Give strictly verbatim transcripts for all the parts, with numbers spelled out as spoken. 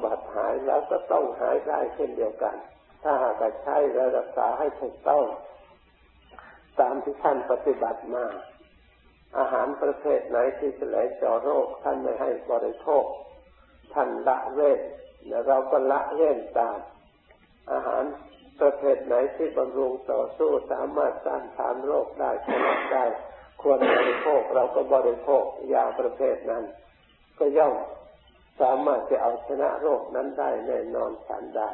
ำบัดหายแล้วก็ต้องหายได้เช่นเดียวกันถ้าหากใช้และรักษาให้ถูกต้องตามที่ท่านปฏิบัติมาอาหารประเภทไหนที่จะไหลเจาะโรคท่านไม่ให้บริโภคท่านละเว้นแล้วเราก็ละเว้นตามอาหารประเภทไหนที่บำรุงต่อสู้สามารถต้านทานโรคได้ชนะได้ควรบริโภคเราก็บริโภคยาประเภทนั้นก็ย่อมสามารถจะเอาชนะโรคนั้นได้แน่นอนทันได้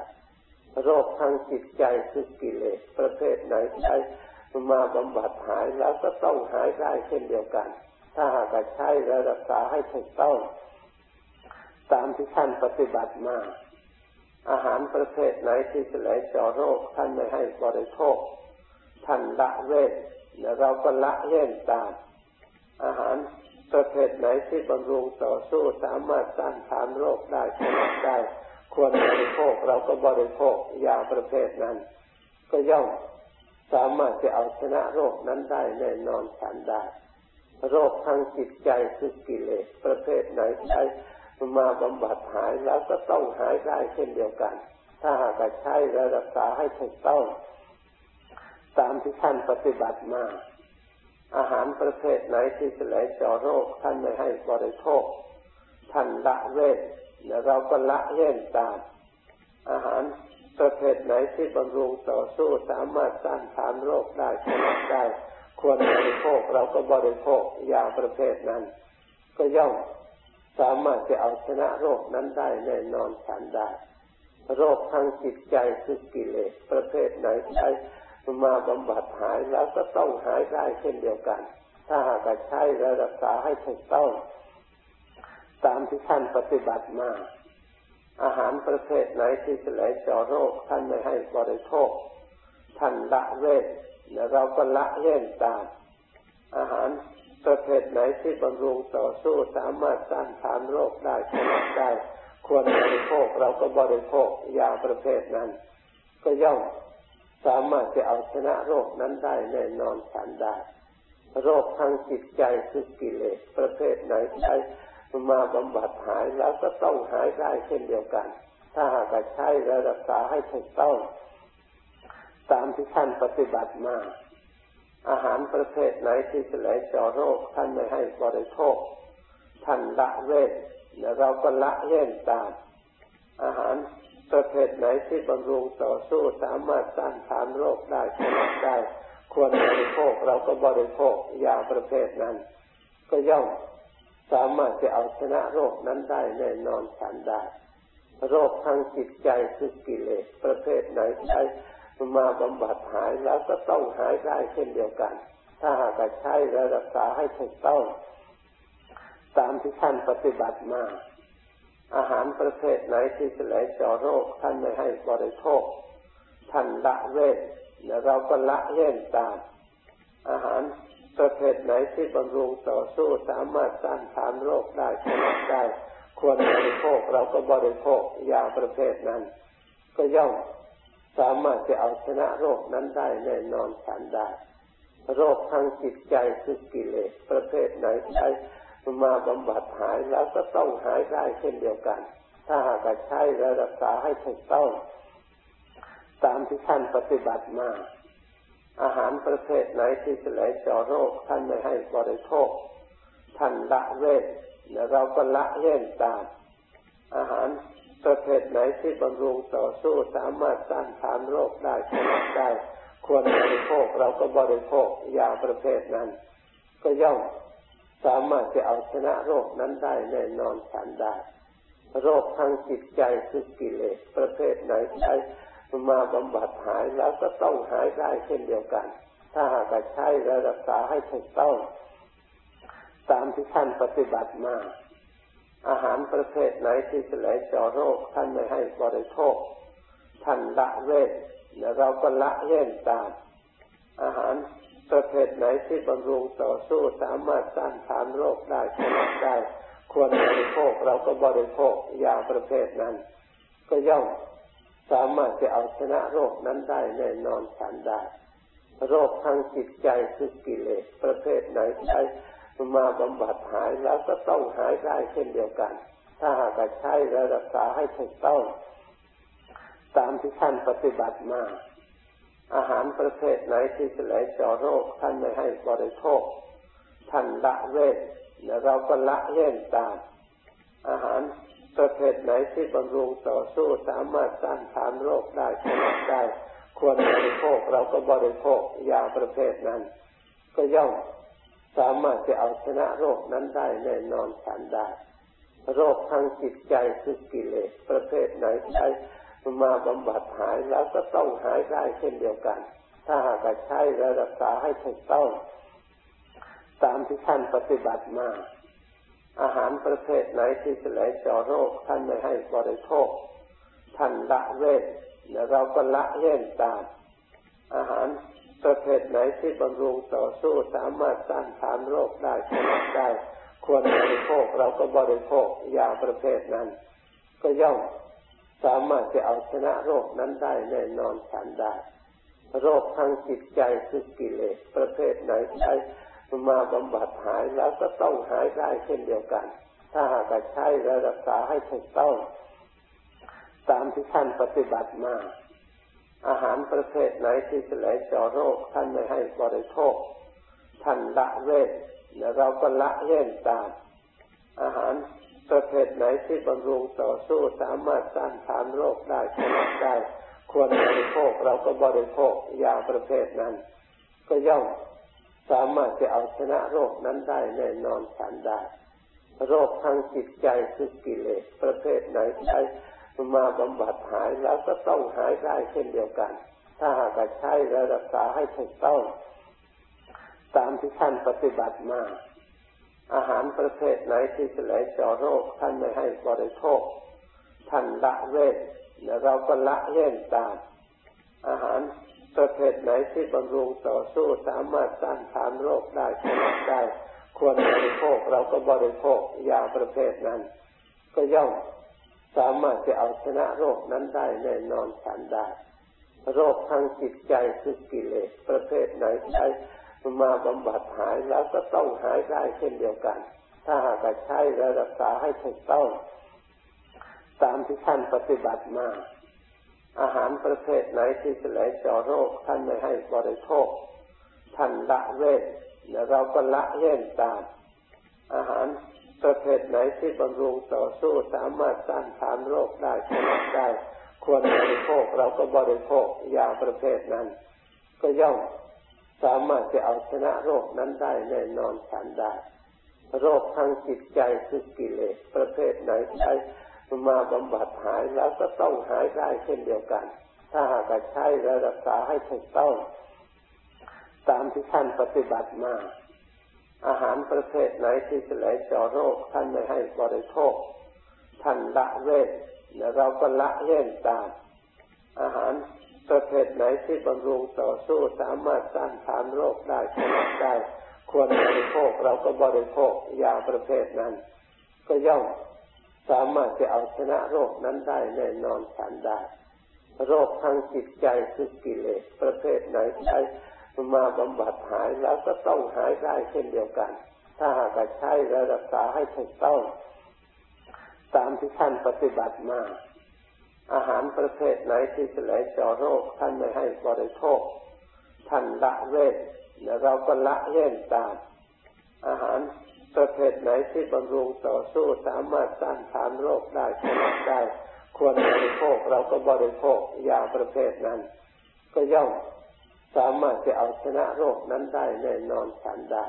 โรคทางจิตใจคือกิเลสประเภทไหนใช้มาบำบัดหายแล้วก็ต้องหายได้เช่นเดียวกันถ้าหากใช้และรักษาให้ถูกต้องตามที่ท่านปฏิบัติมาอาหารประเภทไหนที่จะไหลเจาะโรคท่านไม่ให้บริโภคท่านละเว้นและเราก็ละเว้นตามอาหารประเภทไหนที่บำรุงต่อสู้สามารถต้านทานโรคได้ชนะได้ควรบริโภคเราก็บริโภคยาประเภทนั้นก็ย่อมสามารถจะเอาชนะโรคนั้นได้แน่นอนทันได้โรคทางจิตใจคือกิเลสประเภทไหนใช้มาบำบัดหายแล้วก็ต้องหายได้เช่นเดียวกันถ้าหากใช้และรักษาให้ถูกต้องตามที่ท่านปฏิบัติมาอาหารประเภทไหนที่จะไหลเจาะโรคท่านไม่ให้บริโภคท่านละเว้นและเราก็ละเว้นตามอาหารประเภทไหนที่บำรุงต่อสู้สามารถต้านทานโรคได้ชนะได้ควรบริโภคเราก็บริโภคยาประเภทนั้นก็ย่อมสามารถจะเอาชนะโรคนั้นได้แน่นอนทันได้โรคทางจิตใจคือกิเลสประเภทไหนใช้มาบำบัดหายแล้วก็ต้องหายได้เช่นเดียวกันถ้าหากใช้และรักษาให้ถูกต้องตามที่ท่านปฏิบัติมาอาหารประเภทไหนที่จะไหลเจาะโรคท่านไม่ให้บริโภคท่านละเว้นและเราก็ละเว้นตามอาหารประเภทไหนที่บำรุงต่อสู้สามารถต้านทานโรคได้ชนะได้ควรบริโภคเราก็บริโภคยาประเภทนั้นก็ย่อมสามารถจะเอาชนะโรคนั้นได้แน่นอนทันได้โรคทางจิตใจคือกิเลสประเภทไหนใช้มาบำบัดหายแล้วก็ต้องหายได้เช่นเดียวกันถ้าหากใช้และรักษาให้ถูกต้องตามที่ท่านปฏิบัติมาอาหารประเภทไหนที่จะไหลเจาะโรคท่านไม่ให้บริโภคท่านละเว้นและเราก็ละเว้นตามอาหารประเภทไหนที่บำรุงต่อสู้สามารถต้านทานโรคได้ชนะได้ควรบริโภคเราก็บริโภคยาประเภทนั้นก็ย่อมสามารถจะเอาชนะโรคนั้นได้แน่นอนทันได้โรคทางจิตใจคือกิเลสประเภทไหนใช้มาบำบัดหายแล้วก็ต้องหายได้เช่นเดียวกันถ้าหากใช้และรักษาให้ถูกต้องตามที่ท่านปฏิบัติมาอาหารประเภทไหนที่จะไหลเจาะโรคท่านไม่ให้บริโภคท่านละเว้นและเราก็ละเว้นตามอาหารประเภทไหนที่บำรุงต่อสู้สามารถต้านทานโรคได้ชนะได้ควรบริโภคเราก็บริโภคยาประเภทนั้นก็ย่อมสามารถจะเอาชนะโรคนั้นได้แน่นอนทันได้โรคทางจิตใจคือกิเลสประเภทไหนใช้มาบำบัดหายแล้วก็ต้องหายได้เช่นเดียวกันถ้าหากใช้และรักษาให้ถูกต้องตามที่ท่านปฏิบัติมาอาหารประเภทไหนที่จะไหลเจาะโรคท่านไม่ให้บริโภคท่านละเว้นและเราก็ละเว้นตามอาหารประเภทไหนที่บำรุงต่อสู้สามารถต้านทานโรคได้ชนะได้ควรบริโภคเราก็บริโภคยาประเภทนั้นก็ย่อมสามารถจะเอาชนะโรคนั้นได้แน่นอนทันได้โรคทางจิตใจคือกิเลสประเภทไหนใช้มาบำบัดหายแล้วก็ต้องหายได้เช่นเดียวกันถ้าหากใช้และรักษาให้ถูกต้องตามที่ท่านปฏิบัติมาอาหารประเภทไหนที่จะไหลเจาะโรคท่านไม่ให้บริโภคท่านละเว้นและเราก็ละเว้นตามอาหารประเภทไหนที่บำรุงต่อสู้สามารถต้านทานโรคได้ชนะได้ควรบริโภคเราก็บริโภคยาประเภทนั้นก็ย่อมสามารถจะเอาชนะโรคนั้นได้แน่นอนทันได้โรคทางจิตใจคือกิเลสประเภทไหนใช้มาบำบัดหายแล้วก็ต้องหายได้เช่นเดียวกัน ถ้าหากใช้และรักษาให้ถูกต้องตามที่ท่านปฏิบัติมาอาหารประเภทไหนที่จะไหลเจาะโรคท่านไม่ให้บริโภคท่านละเว้นและเราก็ละเว้นตามอาหารประเภทไหนที่บำรุงต่อสู้สามารถต้านทานโรคได้ผลได้ควรบริโภคเราก็บริโภคยาประเภทนั้นก็ย่อมสามารถจะเอาชนะโรคนั้นได้แน่นอนทันได้โรคทางจิตใจคือกิเลสประเภทไหนใช้มาบำบัดหายแล้วก็ต้องหายได้เช่นเดียวกันถ้าหากใช้และรักษาให้ถูกต้องตามที่ท่านปฏิบัติมาอาหารประเภทไหนที่จะไหลเจาะโรคท่านไม่ให้บริโภคท่านละเว้นและเราก็ละเว้นตามอาหารประเภทไหนที่บำรุงต่อสู้สามารถต้านทานโรคได้ผลได้ควรบริโภคเราก็บริโภคยาประเภทนั้นก็ย่อมสามารถจะเอาชนะโรคนั้นได้แน่นอนทันได้โรคทางจิตใจคือกิเลสประเภทไหนใช้มาบำบัดหายแล้วก็ต้องหายได้เช่นเดียวกันถ้าหากใช้และรักษาให้ถูกต้องตามที่ท่านปฏิบัติมาอาหารประเภทไหนที่จะไหลเจาะโรคท่านไม่ให้บริโภคท่านละเว้นและเราก็ละเว้นตามอาหารประเภทไหนที่บำรุงต่อสู้สามารถต้านทานโรคได้ผลได้ควรบริโภคเราก็บริโภคยาประเภทนั้นก็ย่อมสามารถจะเอาชนะโรคนั้นได้แน่นอนทันได้โรคทางจิตใจคือกิเลสประเภทไหนใช้มาบำบัดหายแล้วก็ต้องหายได้เช่นเดียวกันถ้าหากใช้และรักษาให้ถูกต้องตามที่ท่านปฏิบัติมาอาหารประเภทไหนที่จะไหลเจาะโรคท่านไม่ให้บริโภคท่านละเว้นและเราก็ละเว้นตามอาหารประเภทไหนที่บำรุงต่อสู้สามารถต้านทานโรคได้ผลได้ควรบริโภคเราก็บริโภคยาประเภทนั้นก็ย่อมสามารถจะเอาชนะโรคนั้นได้แน่นอนทันได้โรคทางจิตใจคือกิเลสประเภทไหนใช้มาบำบัดหายแล้วก็ต้องหายได้เช่นเดียวกันถ้าหากใช้และรักษาให้ถูกต้องตามที่ท่านปฏิบัติมาอาหารประเภทไหนที่จะไหลเจาะโรคท่านไม่ให้บริโภคท่านละเว้นและเราก็ละเว้นตามอาหารประเภทไหนที่บำรุงต่อสู้สามารถต้านทานโรคได้ผลได้ควรบริโภคเราก็บริโภคยาประเภทนั้นก็ย่อมสามารถจะเอาชนะโรคนั้นได้แน่นอนทันได้โรคทางจิตใจคือกิเลสประเภทไหนใช้มาบำบัดหายแล้วก็ต้องหายได้เช่นเดียวกันถ้าหากใช้และรักษาให้ถูกต้องตามที่ท่านปฏิบัติมาอาหารประเภทไหนที่จะไหลเจาะโรคท่านไม่ให้บริโภคท่านละเว้นและเราก็ละเว้นตามอาหารประเภทไหนที่บำรุงต่อสู้สามารถต้านทานโรคได้ผลได้ควรบริโภคเราก็บริโภคยาประเภทนั้นก็ย่อมสามารถจะเอาชนะโรคนั้นได้แน่นอนทันได้โรคทางจิตใจคือกิเลสประเภทไหนใช้มาบำบัดหายแล้วก็ต้องหายได้เช่นเดียวกันถ้าหากใช้และรักษาให้ถูกต้องตามที่ท่านปฏิบัติมาอาหารประเภทไหนที่จะไหลเจาะโรคท่านไม่ให้บริโภคท่านละเว้นและเราก็ละเว้นตามอาหารประเภทไหนที่บำรุงต่อสู้สามารถต้านทานโรคได้ผลได้ควรบริโภคเราก็บริโภคยาประเภทนั้นก็ย่อมสามารถจะเอาชนะโรคนั้นได้แน่นอนทันได้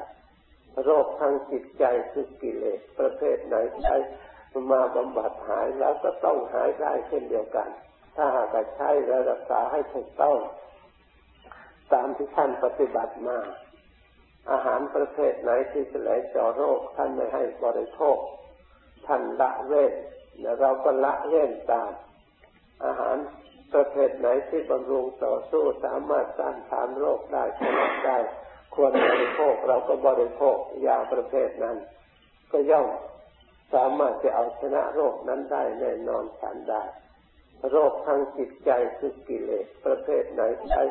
โรคทางจิตใจคือกิเลสประเภทไหนใช้มาบำบัดหายแล้วก็ต้องหายได้เช่นเดียวกันถ้าหากใช้และรักษาให้ถูกต้องตามที่ท่านปฏิบัติมาอาหารประเภทไหนที่จะไหลเจาะโรคท่านไม่ให้บริโภคท่านละเว้นและเราก็ละเว้นตามอาหารประเภทไหนที่บำรุงต่อสู้สามารถต้านทานโรคได้ผลได้ควรบริโภคเราก็บริโภคยาประเภทนั้นก็ย่อมสามารถจะเอาชนะโรคนั้นได้แน่นอนทันได้โรคทางจิตใจคือกิเลสประเภทไหนใช้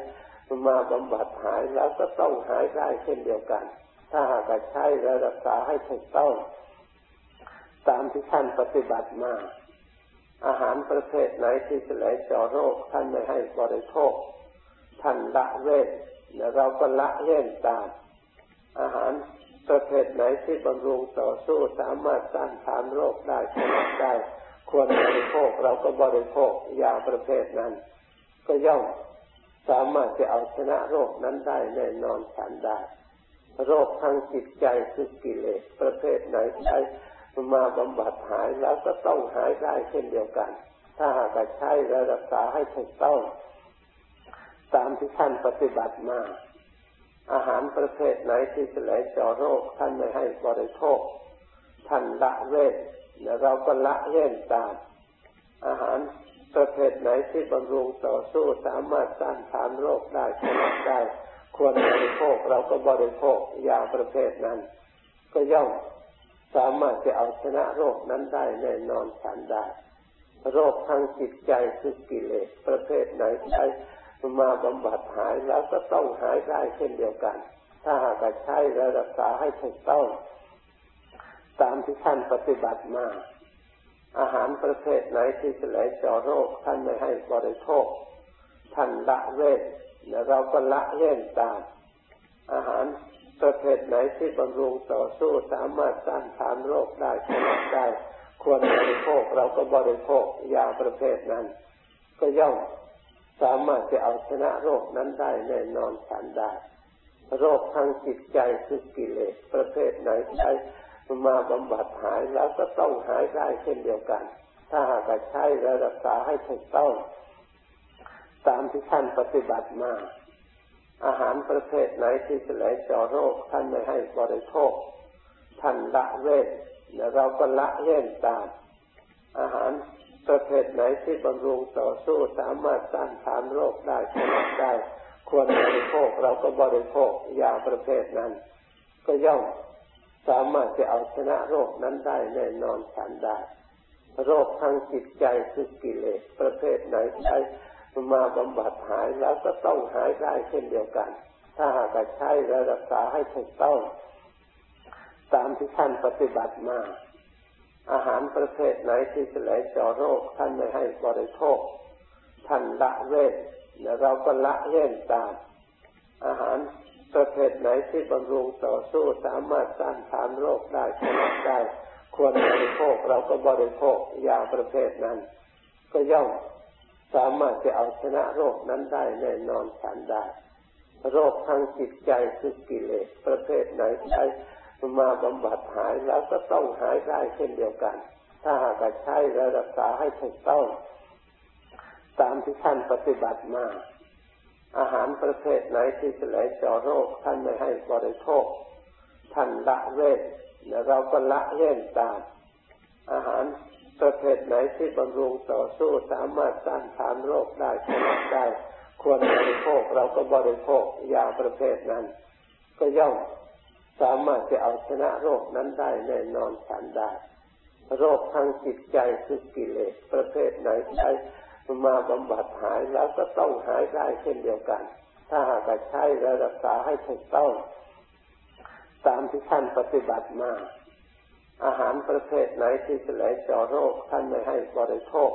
มาบำบัดหายแล้วก็ต้องหายได้เช่นเดียวกันถ้าหากใช้และรักษาให้ถูกต้อง ตามที่ท่านปฏิบัติมาอาหารประเภทไหนที่จะไหลเจาะโรคท่านไม่ให้บริโภคท่านละเว้นและเราก็ละเว้นตามอาหารประเภทไหนที่บำรุงต่อสู้สามารถต้านทานโรคได้ผลได้ควรบริโภคเราก็บริโภคยาประเภทนั้นก็ย่อมสามารถจะเอาชนะโรคนั้นได้แน่นอนฉันได้โรคทางจิตใจคือกิเลสประเภทไหนใช้มาบำบัดหายแล้วก็ต้องหายได้เช่นเดียวกันถ้าหากใช้และรักษาให้ถูกต้องตามที่ท่านปฏิบัติมาอาหารประเภทไหนที่จะไหลเจาะโรคท่านไม่ให้บริโภคท่านละเว้นและเราก็ละเว้นตามอาหารประเภทไหนที่บำรุงต่อสู้สามารถต้านทานโรคได้ผลได้ควรบริโภคเราก็บริโภคยาประเภทนั้นก็ย่อมสามารถจะเอาชนะโรคนั้นได้แน่นอนฉันได้โรคทางจิตใจคือกิเลสประเภทไหนใช้มาบำบัดหายแล้วก็ต้องหายได้เช่นเดียวกันถ้าหากใช้และรักษาให้ถูกต้องตามที่ท่านปฏิบัติมาอาหารประเภทไหนที่จะไหลเจาะโรคท่านไม่ให้บริโภคท่านละเว้นและเราก็ละเว้นตามอาหารประเภทไหนที่บำรุงต่อสู้สามารถต้านทานโรคได้ผลได้ควรบริโภคเราก็บริโภคยาประเภทนั้นก็ย่อมสามารถจะเอาชนะโรคนั้นได้แน่นอนฉันได้โรคทางจิตใจคือกิเลสประเภทไหนใช้มาบำบัดหายแล้วก็ต้องหายได้เช่นเดียวกันถ้าหากใช้และรักษาให้ถูกต้องตามที่ท่านปฏิบัติมาอาหารประเภทไหนที่จะไหลเจาะโรคท่านไม่ให้บริโภคท่านละเว้นและเราก็ละเว้นตามอาหารประเภทไหนที่บำรุงต่อสู้สามารถต้านทานโรคได้ผลได้ควรบริโภคเราก็บริโภคยาประเภทนั้นก็ย่อมสามารถจะเอาชนะโรคนั้นได้แน่นอนฉันได้โรคทางจิตใจคือกิเลสประเภทไหนใช้มาบำบัดหายแล้วก็ต้องหายได้เช่นเดียวกันถ้าหากใช้และรักษาให้ถูกต้องตามที่ท่านปฏิบัติมาอาหารประเภทไหนที่จะไหลเจาะโรคท่านไม่ให้บริโภคท่านละเว้นและเราก็ละเว้นตามอาหารประเภทไหนที่บำรุงต่อสู้สามารถต้านทานโรคได้ผลได้ควรบริโภคเราก็บริโภคยาประเภทนั้นก็ย่อมสามารถจะเอาชนะโรคนั้นได้แน่นอนฉันได้โรคทางจิตใจคือกิเลสประเภทไหนใช้มาบำบัดหายแล้วก็ต้องหายได้เช่นเดียวกันถ้าหากใช้และรักษาให้ถูกต้องตามที่ท่านปฏิบัติมาอาหารประเภทไหนที่จะไหลเจาะโรคท่านไม่ให้บริโภคท่านละเว้นและเราก็ละเว้นตามอาหารประเภทไหนที่บำรุงต่อสู้สามารถต้านทานโรคได้ผลได้ควรบริโภคเราก็บริโภคยาประเภทนั้นก็ย่อมสามารถจะเอาชนะโรคนั้นได้แน่นอนฉันได้โรคทางจิตใจคือกิเลสประเภทไหนใช้มาบำบัดหายแล้วก็ต้องหายได้เช่นเดียวกันถ้าหากใช้และรักษาให้ถูกต้องตามที่ท่านปฏิบัติมาอาหารประเภทไหนที่จะไหลเจาะโรคท่านไม่ให้บริโภค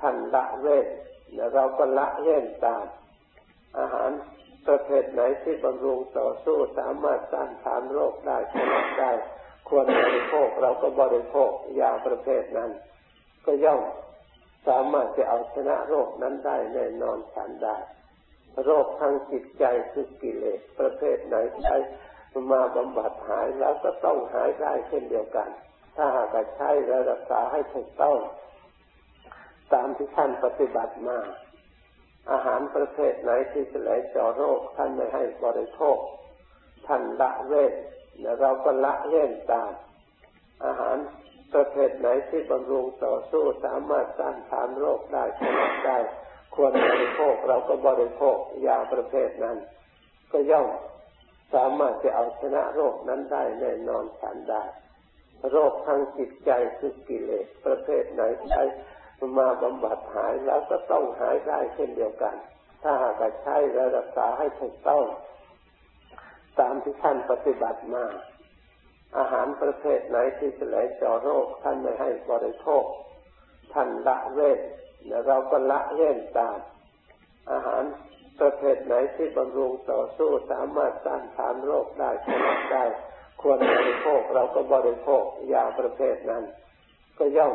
ท่านละเว้นและเราก็ละเว้นตามอาหารประเภทไหนที่บำรุงต่อสู้สามารถต้านทานโรคได้ผลได้ควรบริโภคเราก็บริโภคยาประเภทนั้นก็ย่อมสามารถจะเอาชนะโรคนั้นได้แน่นอนฉันได้โรคทางจิตใจคือกิเลสประเภทไหนใช้มาบำบัดหายแล้วก็ต้องหายได้เช่นเดียวกันถ้าหากใช้และรักษาให้ถูกต้องตามที่ท่านปฏิบัติมาอาหารประเภทไหนที่จะไหลเจาะโรคท่านไม่ให้บริโภคท่านละเว้นและเราก็ละเว้นตามอาหารประเภทไหนที่บำรุงต่อสู้สามารถต้านทานโรคได้ผลได้ควรบริโภคเราก็บริโภคยาประเภทนั้นก็ย่อมสามารถจะเอาชนะโรคนั้นได้แน่นอนฉันได้โรคทางจิตใจคือกิเลสประเภทไหนใช้มาบำบัดหายแล้วก็ต้องหายได้เช่นเดียวกันถ้าหากใช้และรักษาให้ถูกต้องตามที่ท่านปฏิบัติมา อาหารประเภทไหนที่จะไหลเจาะโรคท่านไม่ให้บริโภคท่านละเว้นและเราก็ละเว้นตามอาหารประเภทไหนที่บำรุงต่อสู้สามารถต้านทานโรคได้ชนะได้ควรบริโภคเราก็บริโภคยาประเภทนั้นก็ย่อม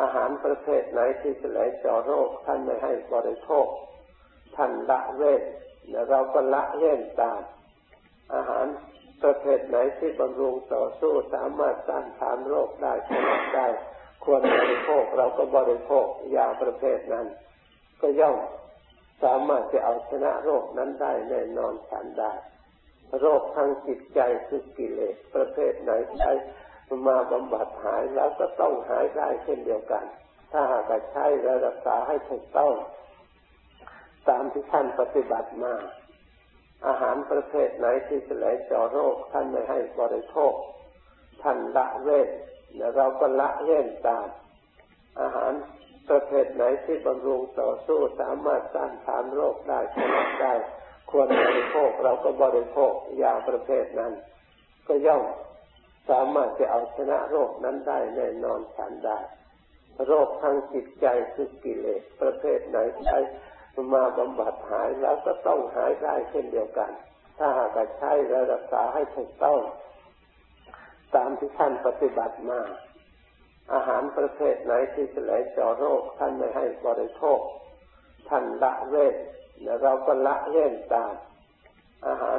อาหารประเภทไหนที่จะไหลเจาะโรคท่านไม่ให้บริโภคท่านละเว้นและเราก็ละเว้นตามอาหารประเภทไหนที่บำรุงต่อสู้สามารถต้านทานโรคได้ชนะได้ควรบริโภคเราก็บริโภคยาประเภทนั้นก็ย่อมสามารถจะเอาชนะโรคนั้นได้แน่นอนฉันได้โรคทางจิตใจคือกิเลสประเภทไหนใช้มาบำบัดหายแล้วก็ต้องหายได้เช่นเดียวกันถ้าหากใช้และรักษาให้ถูกต้องตามที่ท่านปฏิบัติมาอาหารประเภทไหนที่จะไหลเจาะโรคท่านไม่ให้บริโภคท่านละเว้นและเราก็ละเว้นตามอาหารประเภทไหนที่บำรุงต่อสู้สามารถต้านทานโรคได้ชนะได้ควรบริโภคเราก็บริโภคยาประเภทนั้นก็ย่อมสามารถจะเอาชนะโรคนั้นได้แน่นอนฉันได้โรคทางจิตใจคือกิเลสประเภทไหนใช้มาบำบัดหายแล้วก็ต้องหายได้เช่นเดียวกันถ้าหากใช้และรักษาให้ถูกต้องตามที่ท่านปฏิบัติมาอาหารประเภทไหนที่จะไหลเจาะโรคท่านไม่ให้บริโภคท่านละเว้นและเราก็ละเว้นตามอาหาร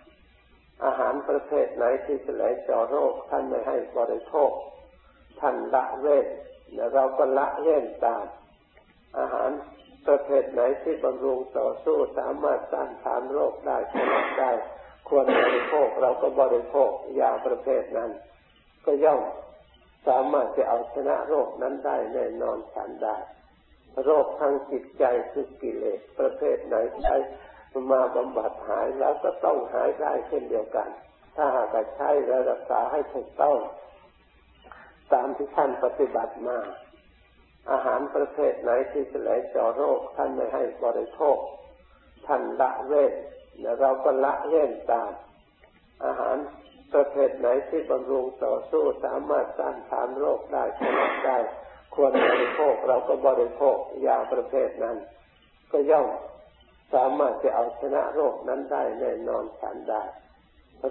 อาหารประเภทไหนที่จะไหลเจาะโรคท่านไม่ให้บริโภคท่านละเว้นและเราก็ละเว้นตามอาหารประเภทไหนที่บำรุงต่อสู้สามารถต้านทานโรคได้ชนะได้ควรบริโภคเราก็บริโภคยาประเภทนั้นก็ย่อมสามารถจะเอาชนะโรคนั้นได้แน่นอนฉันได้โรคทางจิตใจคือกิเลสประเภทไหนใช้มาบำบัดหายแล้วก็ต้องหายได้เช่นเดียวกันถ้าหากใช้และรักษาให้ถูกต้องตามที่ท่านปฏิบัติมาอาหารประเภทไหนที่จะไหลเจาะโรคท่านไม่ให้บริโภคท่านละเว้นและเราก็ละเว้นตามอาหารประเภทไหนที่บำรุงต่อสู้สามารถต้านทานโรคได้ชนะได้ควรบริโภคเราก็บริโภคยาประเภทนั้นก็ย่อมสามารถจะเอาชนะโรคนั้นได้แน่นอนฉันได้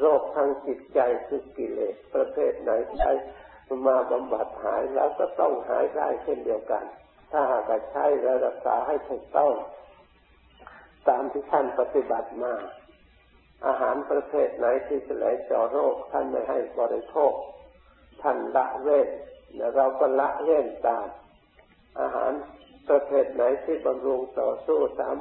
โรคทางจิตใจคือกิเลสประเภทไหนใช้มาบำบัดหายแล้วก็ต้องหายได้เช่นเดียวกันถ้าหากใช้และรักษาให้ถูกต้องตามที่ท่านปฏิบัติมาอาหารประเภทไหนที่จะไหลเจาะโรคท่านไม่ให้บริโภคท่านละเว้นและเราก็ละเว้นตามอาหารประเภทไหนที่บำรุงต่อสู้สาม